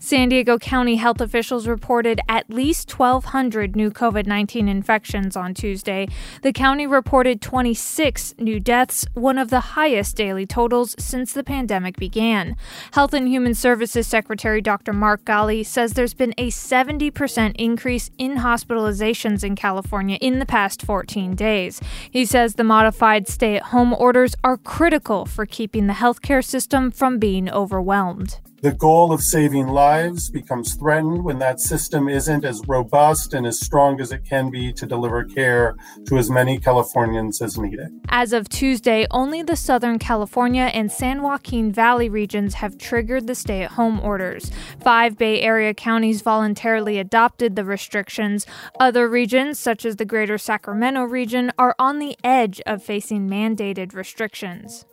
San Diego County health officials reported at least 1,200 new COVID-19 infections on Tuesday. The county reported 26 new deaths, one of the highest daily totals since the pandemic began. Health and Human Services Secretary Dr. Mark Gali says there's been a 70% increase in hospitalizations in California in the past 14 days. He says the modified stay-at-home orders are critical for keeping the healthcare system from being overwhelmed. The goal of saving lives becomes threatened when that system isn't as robust and as strong as it can be to deliver care to as many Californians as needed. As of Tuesday, only the Southern California and San Joaquin Valley regions have triggered the stay-at-home orders. 5 Bay Area counties voluntarily adopted the restrictions. Other regions, such as the Greater Sacramento region, are on the edge of facing mandated restrictions.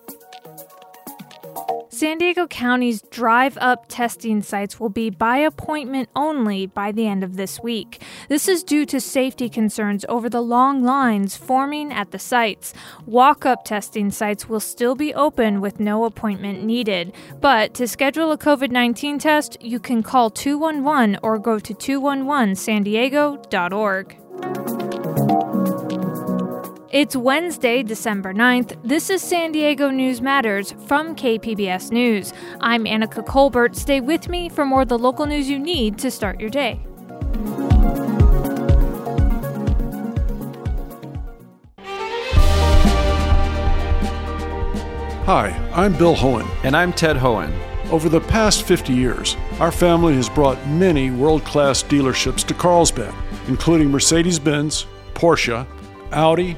San Diego County's drive-up testing sites will be by appointment only by the end of this week. This is due to safety concerns over the long lines forming at the sites. Walk-up testing sites will still be open with no appointment needed. But to schedule a COVID-19 test, you can call 211 or go to 211sandiego.org. It's Wednesday, December 9th. This is San Diego News Matters from KPBS News. I'm Annika Colbert. Stay with me for more of the local news you need to start your day. Hi, I'm Bill Hoehn. And I'm Ted Hoehn. Over the past 50 years, our family has brought many world-class dealerships to Carlsbad, including Mercedes-Benz, Porsche, Audi,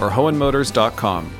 or hoehnmotors.com.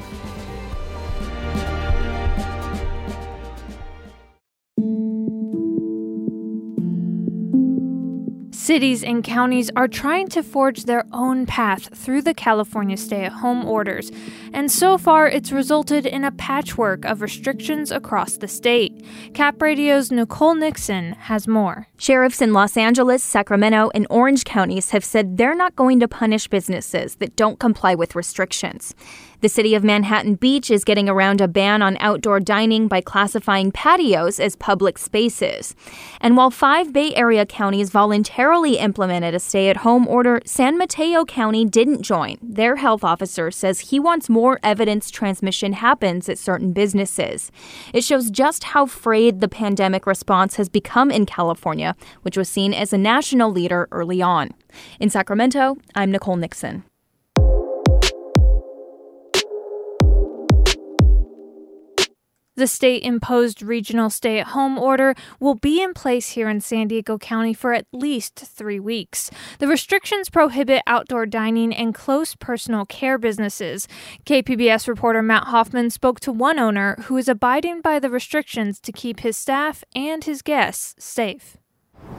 Cities and counties are trying to forge their own path through the California stay-at-home orders, and so far it's resulted in a patchwork of restrictions across the state. Cap Radio's Nicole Nixon has more. Sheriffs in Los Angeles, Sacramento, and Orange counties have said they're not going to punish businesses that don't comply with restrictions. The city of Manhattan Beach is getting around a ban on outdoor dining by classifying patios as public spaces. And while 5 Bay Area counties voluntarily implemented a stay-at-home order, San Mateo County didn't join. Their health officer says he wants more evidence transmission happens at certain businesses. It shows just how frayed the pandemic response has become in California, which was seen as a national leader early on. In Sacramento, I'm Nicole Nixon. The state-imposed regional stay-at-home order will be in place here in San Diego County for at least 3 weeks. The restrictions prohibit outdoor dining and close personal care businesses. KPBS reporter Matt Hoffman spoke to one owner who is abiding by the restrictions to keep his staff and his guests safe.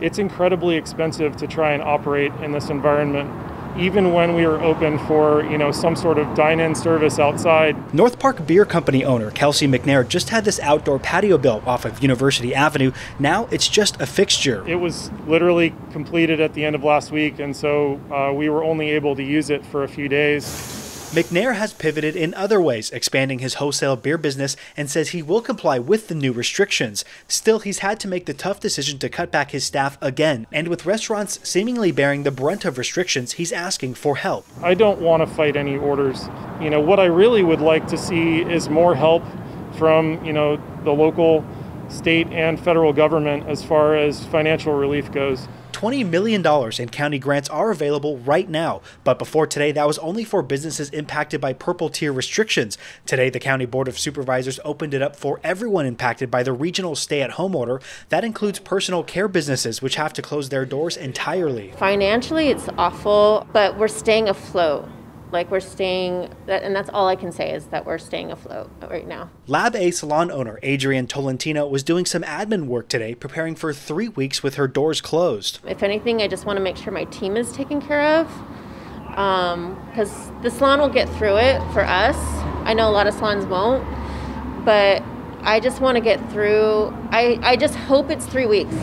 It's incredibly expensive to try and operate in this environment. Even when we were open for, some sort of dine-in service outside. North Park Beer Company owner Kelsey McNair just had this outdoor patio built off of University Avenue. Now it's just a fixture. It was literally completed at the end of last week, and so we were only able to use it for a few days. McNair has pivoted in other ways, expanding his wholesale beer business, and says he will comply with the new restrictions. Still, he's had to make the tough decision to cut back his staff again. And with restaurants seemingly bearing the brunt of restrictions, he's asking for help. I don't want to fight any orders. What I really would like to see is more help from, the local state and federal government as far as financial relief goes. $20 million in county grants are available right now, but before today, that was only for businesses impacted by purple tier restrictions. Today, the County Board of Supervisors opened it up for everyone impacted by the regional stay-at-home order. That includes personal care businesses, which have to close their doors entirely. Financially, it's awful, but we're staying afloat. Like we're staying, and that's all I can say is that we're staying afloat right now. Lab A salon owner Adrienne Tolentino was doing some admin work today, preparing for 3 weeks with her doors closed. If anything, I just want to make sure my team is taken care of, because the salon will get through it for us. I know a lot of salons won't, but I just want to get through. I just hope it's 3 weeks.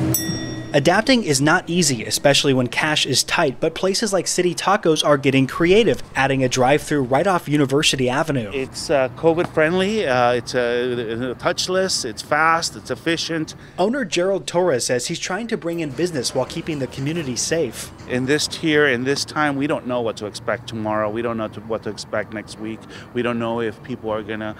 Adapting is not easy, especially when cash is tight, but places like City Tacos are getting creative, adding a drive-through right off University Avenue. It's COVID-friendly, it's touchless, it's fast, it's efficient. Owner Gerald Torres says he's trying to bring in business while keeping the community safe. In this tier, in this time, we don't know what to expect tomorrow. We don't know what to expect next week. We don't know if people are gonna,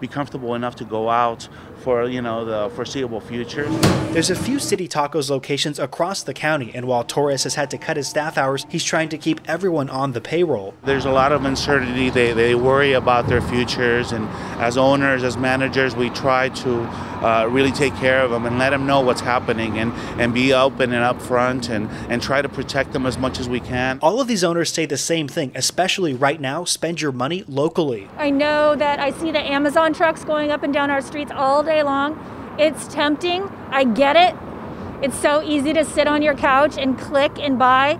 be comfortable enough to go out for, the foreseeable future. There's a few City Tacos locations across the county, and while Torres has had to cut his staff hours, he's trying to keep everyone on the payroll. There's a lot of uncertainty. They worry about their futures, and as owners, as managers, we try to really take care of them and let them know what's happening and be open and upfront and try to protect them as much as we can. All of these owners say the same thing, especially right now, spend your money locally. I know that I see the Amazon trucks going up and down our streets all day long. It's tempting. I get it. It's so easy to sit on your couch and click and buy,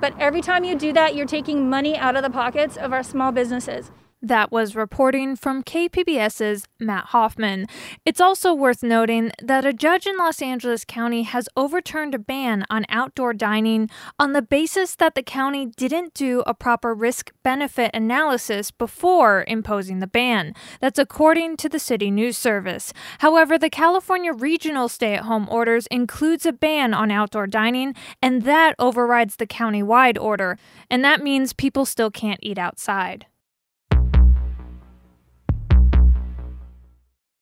but every time you do that, you're taking money out of the pockets of our small businesses. That was reporting from KPBS's Matt Hoffman. It's also worth noting that a judge in Los Angeles County has overturned a ban on outdoor dining on the basis that the county didn't do a proper risk-benefit analysis before imposing the ban. That's according to the City News Service. However, the California regional stay-at-home orders includes a ban on outdoor dining, and that overrides the county-wide order. And that means people still can't eat outside.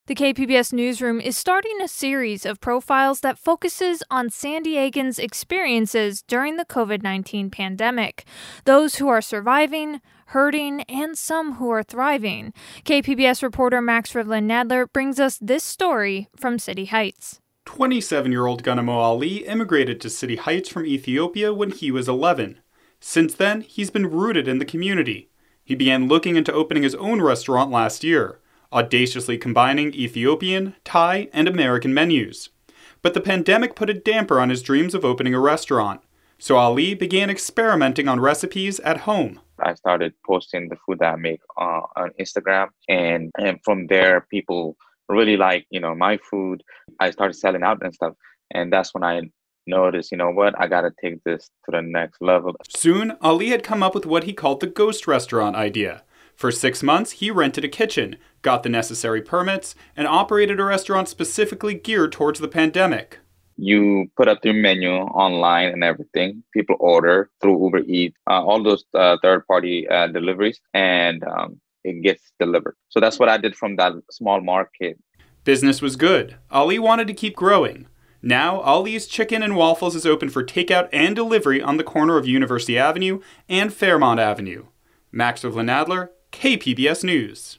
The KPBS Newsroom is starting a series of profiles that focuses on San Diegans' experiences during the COVID-19 pandemic, those who are surviving, hurting, and some who are thriving. KPBS reporter Max Rivlin-Nadler brings us this story from City Heights. 27-year-old Gunamo Ali immigrated to City Heights from Ethiopia when he was 11. Since then, he's been rooted in the community. He began looking into opening his own restaurant last year, audaciously combining Ethiopian, Thai, and American menus. But the pandemic put a damper on his dreams of opening a restaurant, so Ali began experimenting on recipes at home. I started posting the food that I make on Instagram, and from there, people really like, my food. I started selling out and stuff, and that's when I noticed, I gotta take this to the next level. Soon, Ali had come up with what he called the ghost restaurant idea. For 6 months, he rented a kitchen, got the necessary permits, and operated a restaurant specifically geared towards the pandemic. You put up your menu online and everything. People order through Uber Eats, all those third-party deliveries, and it gets delivered. So that's what I did from that small market. Business was good. Ali wanted to keep growing. Now, Ali's Chicken and Waffles is open for takeout and delivery on the corner of University Avenue and Fairmont Avenue. Max Rivlin-Nadler, KPBS News.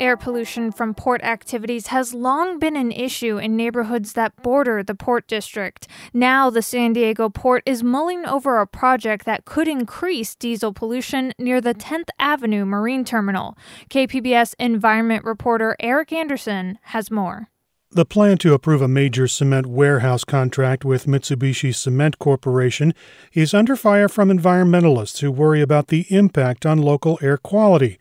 Air pollution from port activities has long been an issue in neighborhoods that border the Port District. Now, the San Diego Port is mulling over a project that could increase diesel pollution near the 10th Avenue Marine Terminal. KPBS environment reporter Eric Anderson has more. The plan to approve a major cement warehouse contract with Mitsubishi Cement Corporation is under fire from environmentalists who worry about the impact on local air quality.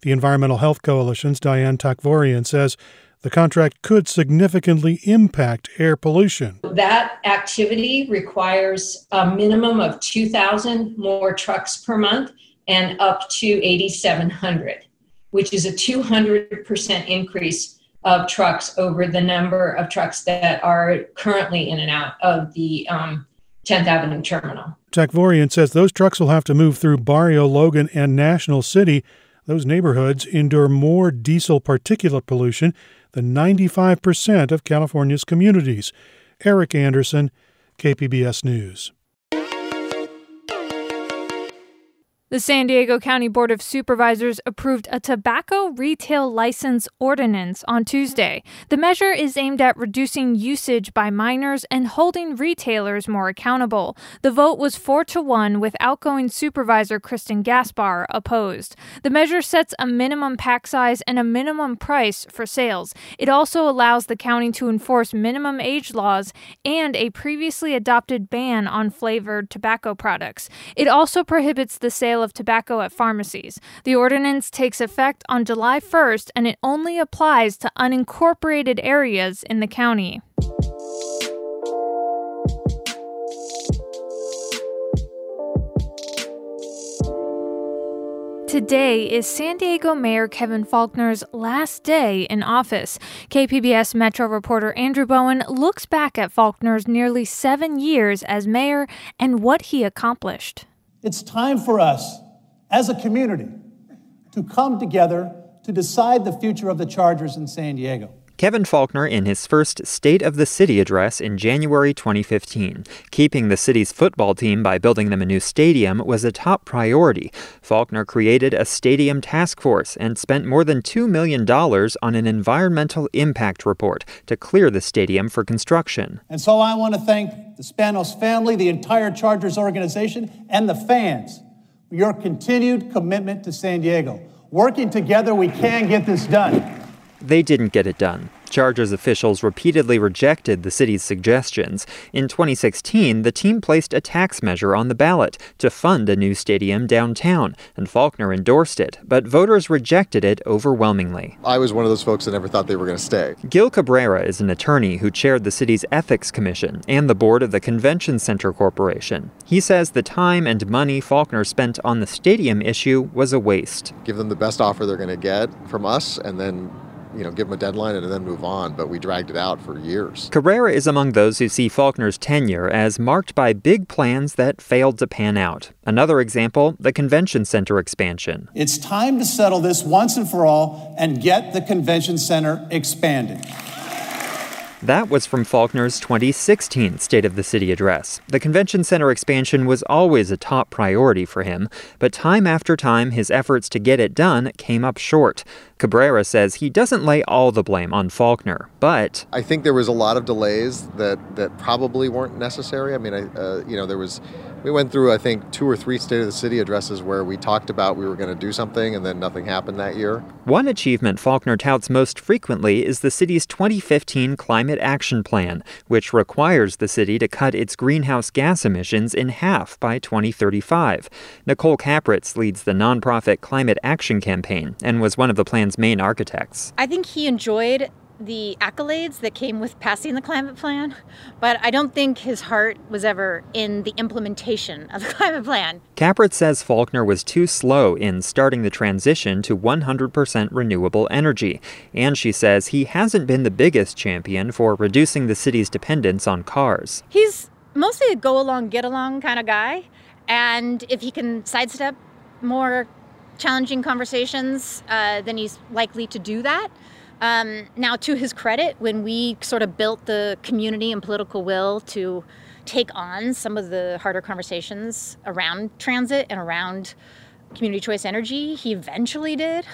The Environmental Health Coalition's Diane Takvorian says the contract could significantly impact air pollution. That activity requires a minimum of 2,000 more trucks per month and up to 8,700, which is a 200% increase of trucks over the number of trucks that are currently in and out of the 10th Avenue terminal. Takvorian says those trucks will have to move through Barrio Logan and National City, those neighborhoods endure more diesel particulate pollution than 95% of California's communities. Eric Anderson, KPBS News. The San Diego County Board of Supervisors approved a tobacco retail license ordinance on Tuesday. The measure is aimed at reducing usage by minors and holding retailers more accountable. The vote was 4-1 with outgoing Supervisor Kristen Gaspar opposed. The measure sets a minimum pack size and a minimum price for sales. It also allows the county to enforce minimum age laws and a previously adopted ban on flavored tobacco products. It also prohibits the sale of tobacco at pharmacies. The ordinance takes effect on July 1st, and it only applies to unincorporated areas in the county. Today is San Diego Mayor Kevin Faulconer's last day in office. KPBS Metro reporter Andrew Bowen looks back at Faulconer's nearly 7 years as mayor and what he accomplished. It's time for us, as a community, to come together to decide the future of the Chargers in San Diego. Kevin Faulconer in his first State of the City address in January 2015. Keeping the city's football team by building them a new stadium was a top priority. Faulconer created a stadium task force and spent more than $2 million on an environmental impact report to clear the stadium for construction. And so I want to thank the Spanos family, the entire Chargers organization, and the fans for your continued commitment to San Diego. Working together, we can get this done. They didn't get it done. Chargers officials repeatedly rejected the city's suggestions. In 2016, the team placed a tax measure on the ballot to fund a new stadium downtown, and Faulconer endorsed it, but voters rejected it overwhelmingly. I was one of those folks that never thought they were going to stay. Gil Cabrera is an attorney who chaired the city's Ethics Commission and the board of the Convention Center Corporation. He says the time and money Faulconer spent on the stadium issue was a waste. Give them the best offer they're going to get from us, and then give them a deadline and then move on, but we dragged it out for years. Cabrera is among those who see Faulconer's tenure as marked by big plans that failed to pan out. Another example, the convention center expansion. It's time to settle this once and for all and get the convention center expanded. That was from Faulconer's 2016 State of the City address. The convention center expansion was always a top priority for him, but time after time his efforts to get it done came up short. Cabrera says he doesn't lay all the blame on Faulconer, but I think there was a lot of delays that probably weren't necessary. I mean, we went through, I think, 2 or 3 State of the City addresses where we talked about we were going to do something and then nothing happened that year. One achievement Faulconer touts most frequently is the city's 2015 Climate Action Plan, which requires the city to cut its greenhouse gas emissions in half by 2035. Nicole Capritz leads the nonprofit Climate Action Campaign and was one of the plan's main architects. I think he enjoyed the accolades that came with passing the climate plan, but I don't think his heart was ever in the implementation of the climate plan. Capritz says Faulconer was too slow in starting the transition to 100% renewable energy, and she says he hasn't been the biggest champion for reducing the city's dependence on cars. He's mostly a go-along, get-along kind of guy, and if he can sidestep more challenging conversations, then he's likely to do that. Now, to his credit, when we sort of built the community and political will to take on some of the harder conversations around transit and around community choice energy, he eventually did,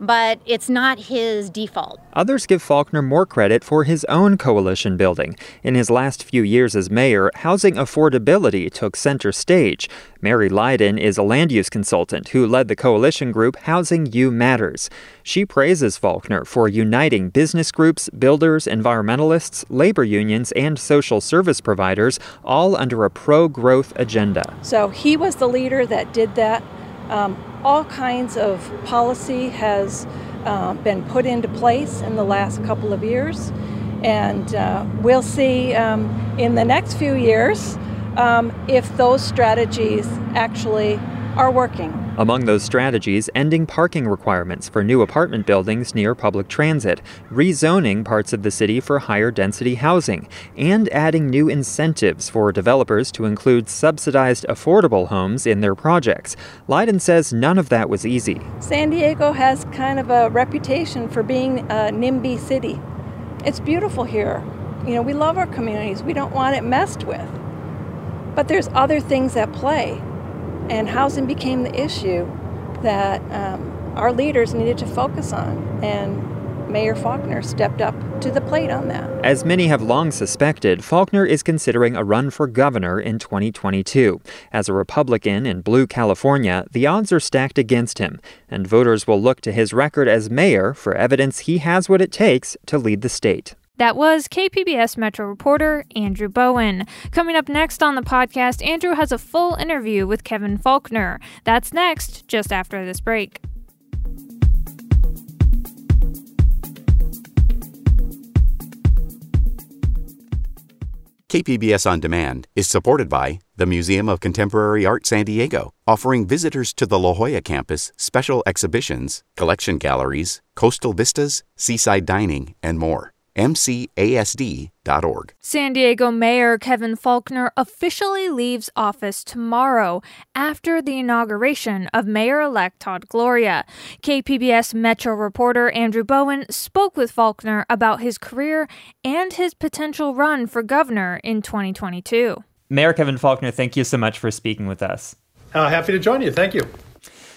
but it's not his default. Others give Faulconer more credit for his own coalition building. In his last few years as mayor, housing affordability took center stage. Mary Lydon is a land use consultant who led the coalition group Housing You Matters. She praises Faulconer for uniting business groups, builders, environmentalists, labor unions, and social service providers, all under a pro-growth agenda. So he was the leader that did that. All kinds of policy has been put into place in the last couple of years, and we'll see in the next few years if those strategies actually are working. Among those strategies, ending parking requirements for new apartment buildings near public transit, rezoning parts of the city for higher density housing, and adding new incentives for developers to include subsidized affordable homes in their projects. Lydon says none of that was easy. San Diego has kind of a reputation for being a NIMBY city. It's beautiful here. You know, we love our communities. We don't want it messed with. But there's other things at play, and housing became the issue that our leaders needed to focus on, and Mayor Faulconer stepped up to the plate on that. As many have long suspected, Faulconer is considering a run for governor in 2022. As a Republican in blue California, the odds are stacked against him, and voters will look to his record as mayor for evidence he has what it takes to lead the state. That was KPBS Metro reporter Andrew Bowen. Coming up next on the podcast, Andrew has a full interview with Kevin Faulconer. That's next, just after this break. KPBS On Demand is supported by the Museum of Contemporary Art San Diego, offering visitors to the La Jolla campus special exhibitions, collection galleries, coastal vistas, seaside dining, and more. mcasd.org. San Diego Mayor Kevin Faulconer officially leaves office tomorrow after the inauguration of Mayor-elect Todd Gloria. KPBS Metro reporter Andrew Bowen spoke with Faulconer about his career and his potential run for governor in 2022. Mayor Kevin Faulconer, thank you so much for speaking with us. Happy to join you. Thank you.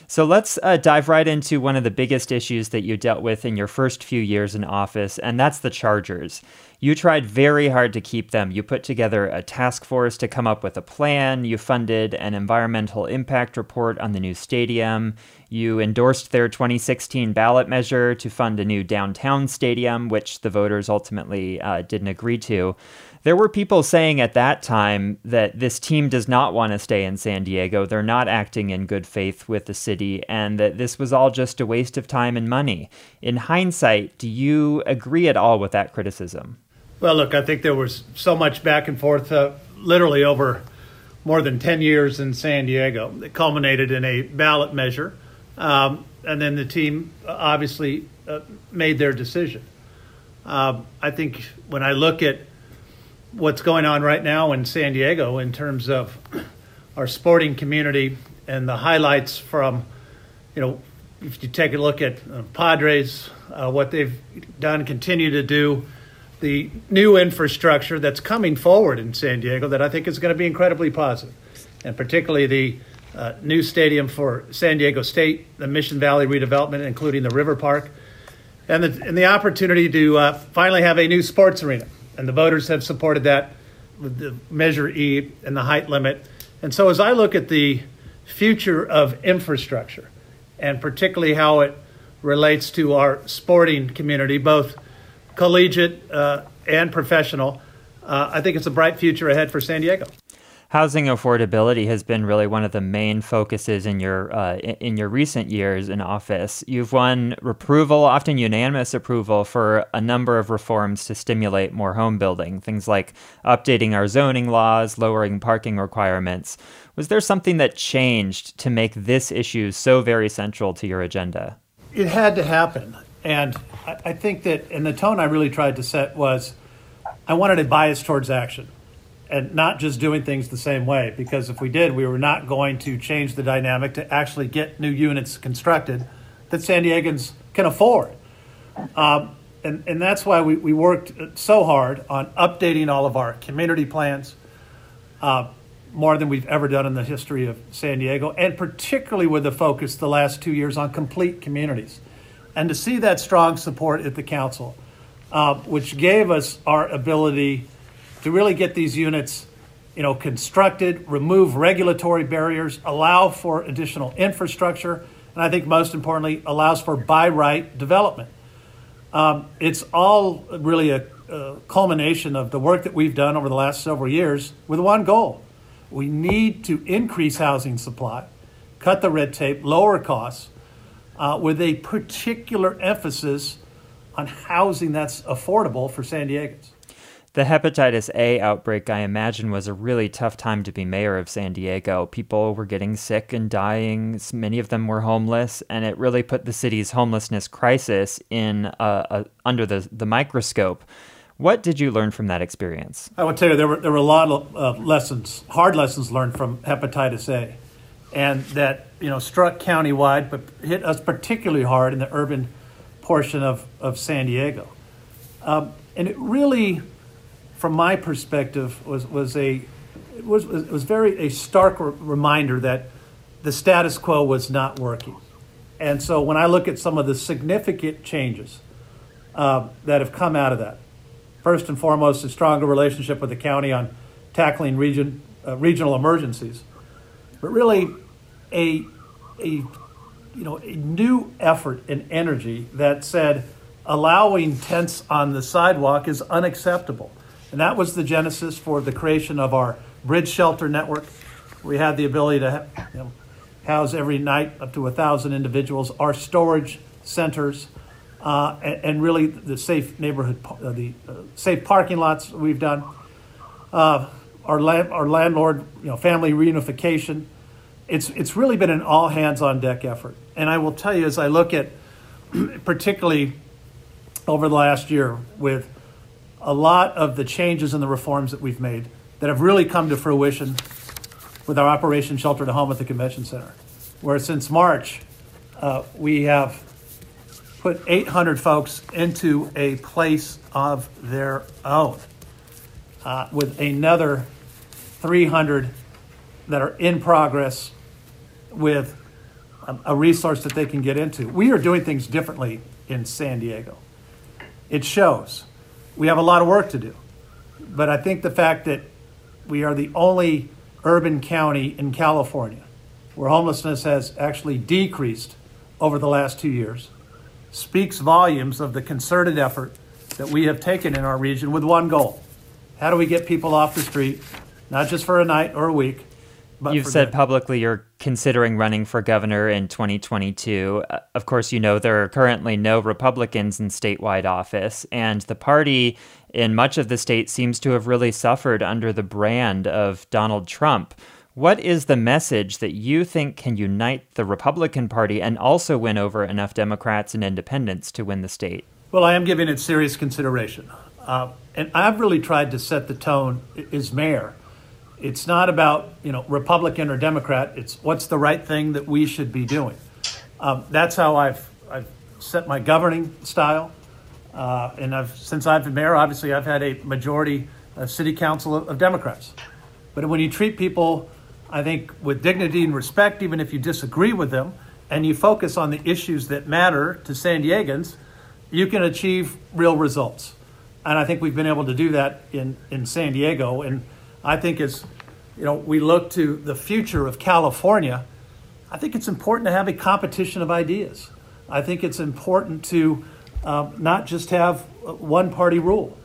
So let's dive right into one of the biggest issues that you dealt with in your first few years in office, and that's the chargers. You tried very hard to keep them. You put together a task force to come up with a plan. You funded an environmental impact report on the new stadium. You endorsed their 2016 ballot measure to fund a new downtown stadium, which the voters ultimately didn't agree to. There were people saying at that time that this team does not want to stay in San Diego. They're not acting in good faith with the city, and that this was all just a waste of time and money. In hindsight, do you agree at all with that criticism? Well, look, I think there was so much back and forth, literally over more than 10 years in San Diego. It culminated in a ballot measure, and then the team obviously made their decision. I think when I look at what's going on right now in San Diego in terms of our sporting community and the highlights from, you know, if you take a look at Padres, what they've done, continue to do, the new infrastructure that's coming forward in San Diego that I think is going to be incredibly positive, and particularly the new stadium for San Diego State, the Mission Valley redevelopment, including the River Park, and the opportunity to finally have a new sports arena. And the voters have supported that with the Measure E and the height limit. And so as I look at the future of infrastructure, and particularly how it relates to our sporting community, both collegiate and professional, I think it's a bright future ahead for San Diego. Housing affordability has been really one of the main focuses in your recent years in office. You've won approval, often unanimous approval, for a number of reforms to stimulate more home building, things like updating our zoning laws, lowering parking requirements. Was there something that changed to make this issue so very central to your agenda? It had to happen. And I think that, and the tone I really tried to set was, I wanted a bias towards action, and not just doing things the same way, because if we did, we were not going to change the dynamic to actually get new units constructed that San Diegans can afford. And that's why we worked so hard on updating all of our community plans, more than we've ever done in the history of San Diego, and particularly with the focus the last 2 years on complete communities. And to see that strong support at the council, which gave us our ability to really get these units, you know, constructed, remove regulatory barriers, allow for additional infrastructure, and I think most importantly, allows for by right development. It's all really a culmination of the work that we've done over the last several years with one goal. We need to increase housing supply, cut the red tape, lower costs, with a particular emphasis on housing that's affordable for San Diegans. The hepatitis A outbreak, I imagine, was a really tough time to be mayor of San Diego. People were getting sick and dying. Many of them were homeless, and it really put the city's homelessness crisis in under the microscope. What did you learn from that experience? I would tell you there were a lot of lessons, hard lessons learned from hepatitis A, and that struck countywide, but hit us particularly hard in the urban portion of San Diego. And it really, from my perspective, was a stark reminder that the status quo was not working. And so when I look at some of the significant changes that have come out of that, first and foremost, a stronger relationship with the county on tackling regional emergencies, but really a new effort and energy that said allowing tents on the sidewalk is unacceptable. And that was the genesis for the creation of our bridge shelter network. We had the ability to house every night up to 1,000 individuals, our storage centers, and really the safe neighborhood, safe parking lots we've done, our landlord, family reunification. It's really been an all hands on deck effort. And I will tell you, as I look at, particularly over the last year, with a lot of the changes and the reforms that we've made that have really come to fruition with our Operation Shelter to Home at the Convention Center, where since March, we have put 800 folks into a place of their own, with another 300 that are in progress with a resource that they can get into. We are doing things differently in San Diego. It shows. We have a lot of work to do, but I think the fact that we are the only urban county in California where homelessness has actually decreased over the last 2 years speaks volumes of the concerted effort that we have taken in our region with one goal. How do we get people off the street, not just for a night or a week, but you've said publicly you're considering running for governor in 2022. Of course, there are currently no Republicans in statewide office, and the party in much of the state seems to have really suffered under the brand of Donald Trump. What is the message that you think can unite the Republican Party and also win over enough Democrats and independents to win the state? Well, I am giving it serious consideration. And I've really tried to set the tone as mayor. It's not about, Republican or Democrat. It's what's the right thing that we should be doing. That's how I've set my governing style. And since I've been mayor, obviously, I've had a majority city council of Democrats. But when you treat people, I think, with dignity and respect, even if you disagree with them, and you focus on the issues that matter to San Diegans, you can achieve real results. And I think we've been able to do that in San Diego. And I think as we look to the future of California, I think it's important to have a competition of ideas. I think it's important to not just have one party rule.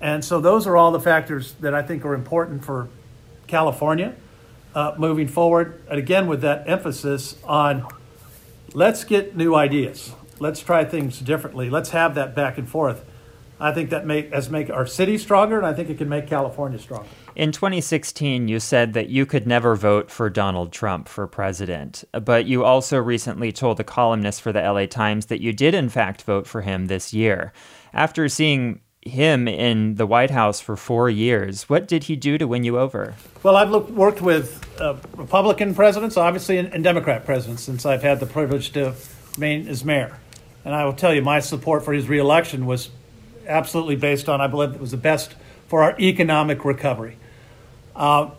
And so those are all the factors that I think are important for California moving forward. And again, with that emphasis on let's get new ideas. Let's try things differently. Let's have that back and forth. I think that make our city stronger, and I think it can make California stronger. In 2016, you said that you could never vote for Donald Trump for president, but you also recently told a columnist for the LA Times that you did, in fact, vote for him this year. After seeing him in the White House for 4 years, what did he do to win you over? Well, I've worked with Republican presidents, obviously, and Democrat presidents since I've had the privilege to remain as mayor. And I will tell you, my support for his reelection was absolutely based on, I believe it was the best for our economic recovery.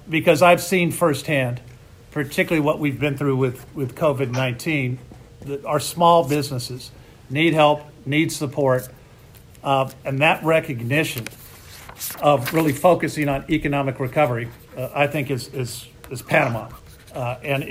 Because I've seen firsthand, particularly what we've been through with COVID-19, our small businesses need help, need support, and that recognition of really focusing on economic recovery, I think is paramount. And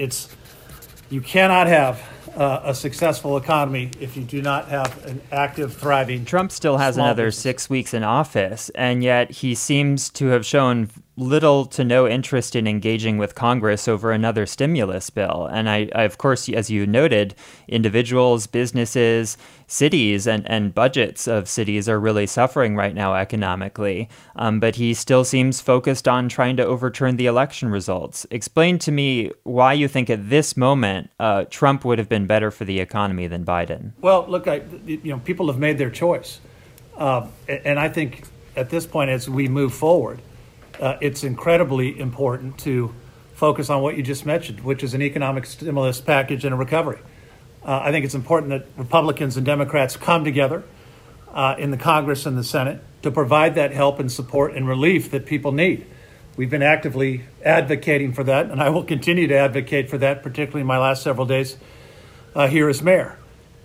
you cannot have a successful economy if you do not have an active, thriving. Trump still has another 6 weeks in office, and yet he seems to have shown little to no interest in engaging with Congress over another stimulus bill. And I of course, as you noted, individuals, businesses, cities, and budgets of cities are really suffering right now economically. But he still seems focused on trying to overturn the election results. Explain to me why you think at this moment Trump would have been better for the economy than Biden. Well, look, people have made their choice. And I think at this point, as we move forward, it's incredibly important to focus on what you just mentioned, which is an economic stimulus package and a recovery. I think it's important that Republicans and Democrats come together in the Congress and the Senate to provide that help and support and relief that people need. We've been actively advocating for that, and I will continue to advocate for that, particularly in my last several days here as mayor,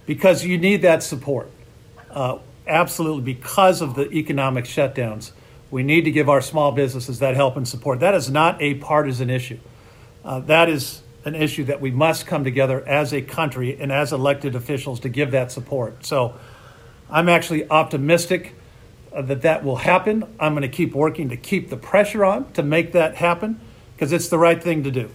because you need that support. Absolutely, because of the economic shutdowns, we need to give our small businesses that help and support. That is not a partisan issue. That is an issue that we must come together as a country and as elected officials to give that support. So I'm actually optimistic that will happen. I'm going to keep working to keep the pressure on to make that happen because it's the right thing to do.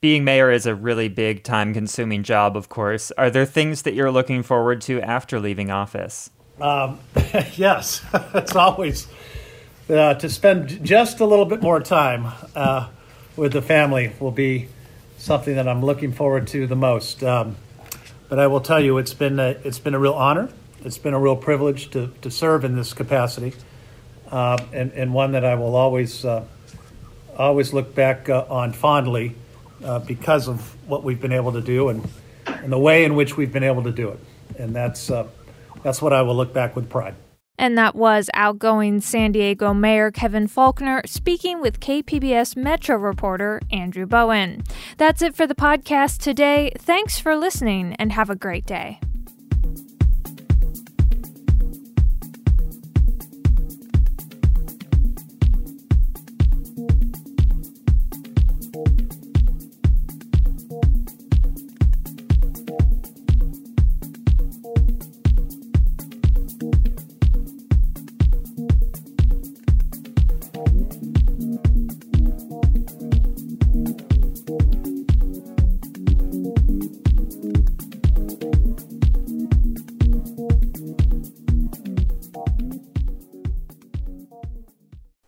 Being mayor is a really big time-consuming job, of course. Are there things that you're looking forward to after leaving office? Yes, it's always to spend just a little bit more time with the family will be something that I'm looking forward to the most. But I will tell you, it's been a real honor. It's been a real privilege to serve in this capacity, and one that I will always look back on fondly because of what we've been able to do and the way in which we've been able to do it, and that's what I will look back with pride. And that was outgoing San Diego Mayor Kevin Faulconer speaking with KPBS Metro reporter Andrew Bowen. That's it for the podcast today. Thanks for listening and have a great day.